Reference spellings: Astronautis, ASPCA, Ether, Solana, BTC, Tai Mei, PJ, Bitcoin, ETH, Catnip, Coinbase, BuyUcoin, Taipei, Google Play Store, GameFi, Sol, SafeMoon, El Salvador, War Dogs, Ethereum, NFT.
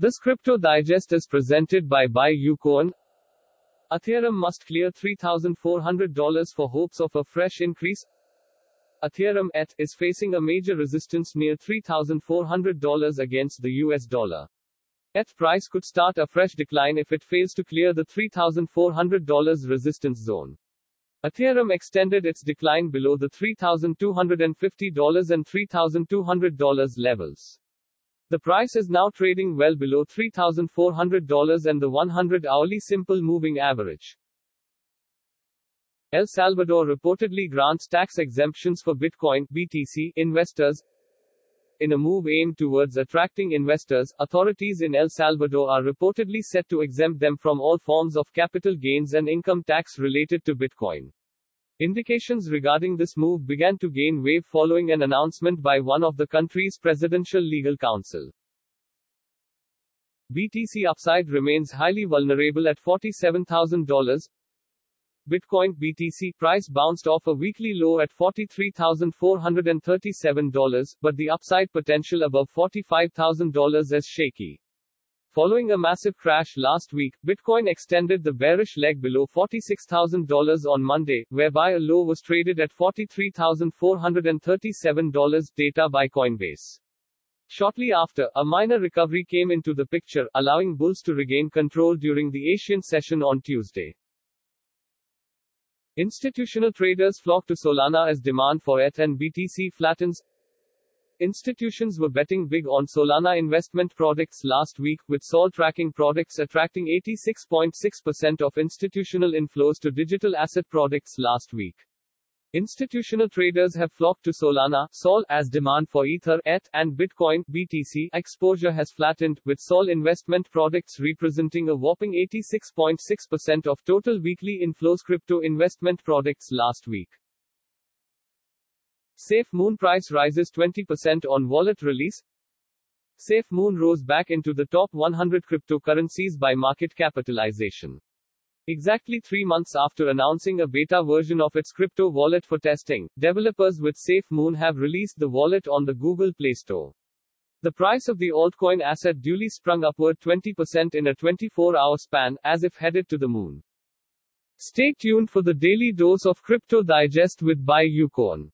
This crypto digest is presented by BuyUcoin. Ethereum must clear $3,400 for hopes of a fresh increase. Ethereum ETH is facing a major resistance near $3,400 against the US dollar. ETH price could start a fresh decline if it fails to clear the $3,400 resistance zone. Ethereum extended its decline below the $3,250 and $3,200 levels. The price is now trading well below $3,400 and the 100-hourly simple moving average. El Salvador reportedly grants tax exemptions for Bitcoin (BTC) investors. In a move aimed towards attracting investors, authorities in El Salvador are reportedly set to exempt them from all forms of capital gains and income tax related to Bitcoin. Indications regarding this move began to gain wave following an announcement by one of the country's presidential legal counsel. BTC upside remains highly vulnerable at $47,000. Bitcoin BTC price bounced off a weekly low at $43,437, but the upside potential above $45,000 is shaky. Following a massive crash last week, Bitcoin extended the bearish leg below $46,000 on Monday, whereby a low was traded at $43,437, data by Coinbase. Shortly after, a minor recovery came into the picture, allowing bulls to regain control during the Asian session on Tuesday. Institutional traders flock to Solana as demand for ETH and BTC flattens. Institutions were betting big on Solana investment products last week, with Sol tracking products attracting 86.6% of institutional inflows to digital asset products last week. Institutional traders have flocked to Solana, Sol, as demand for Ether, ETH, and Bitcoin, BTC, exposure has flattened, with Sol investment products representing a whopping 86.6% of total weekly inflows crypto investment products last week. SafeMoon price rises 20% on wallet release. SafeMoon rose back into the top 100 cryptocurrencies by market capitalization. Exactly 3 months after announcing a beta version of its crypto wallet for testing, developers with SafeMoon have released the wallet on the Google Play Store. The price of the altcoin asset duly sprung upward 20% in a 24-hour span, as if headed to the moon. Stay tuned for the daily dose of Crypto Digest with BuyUcoin.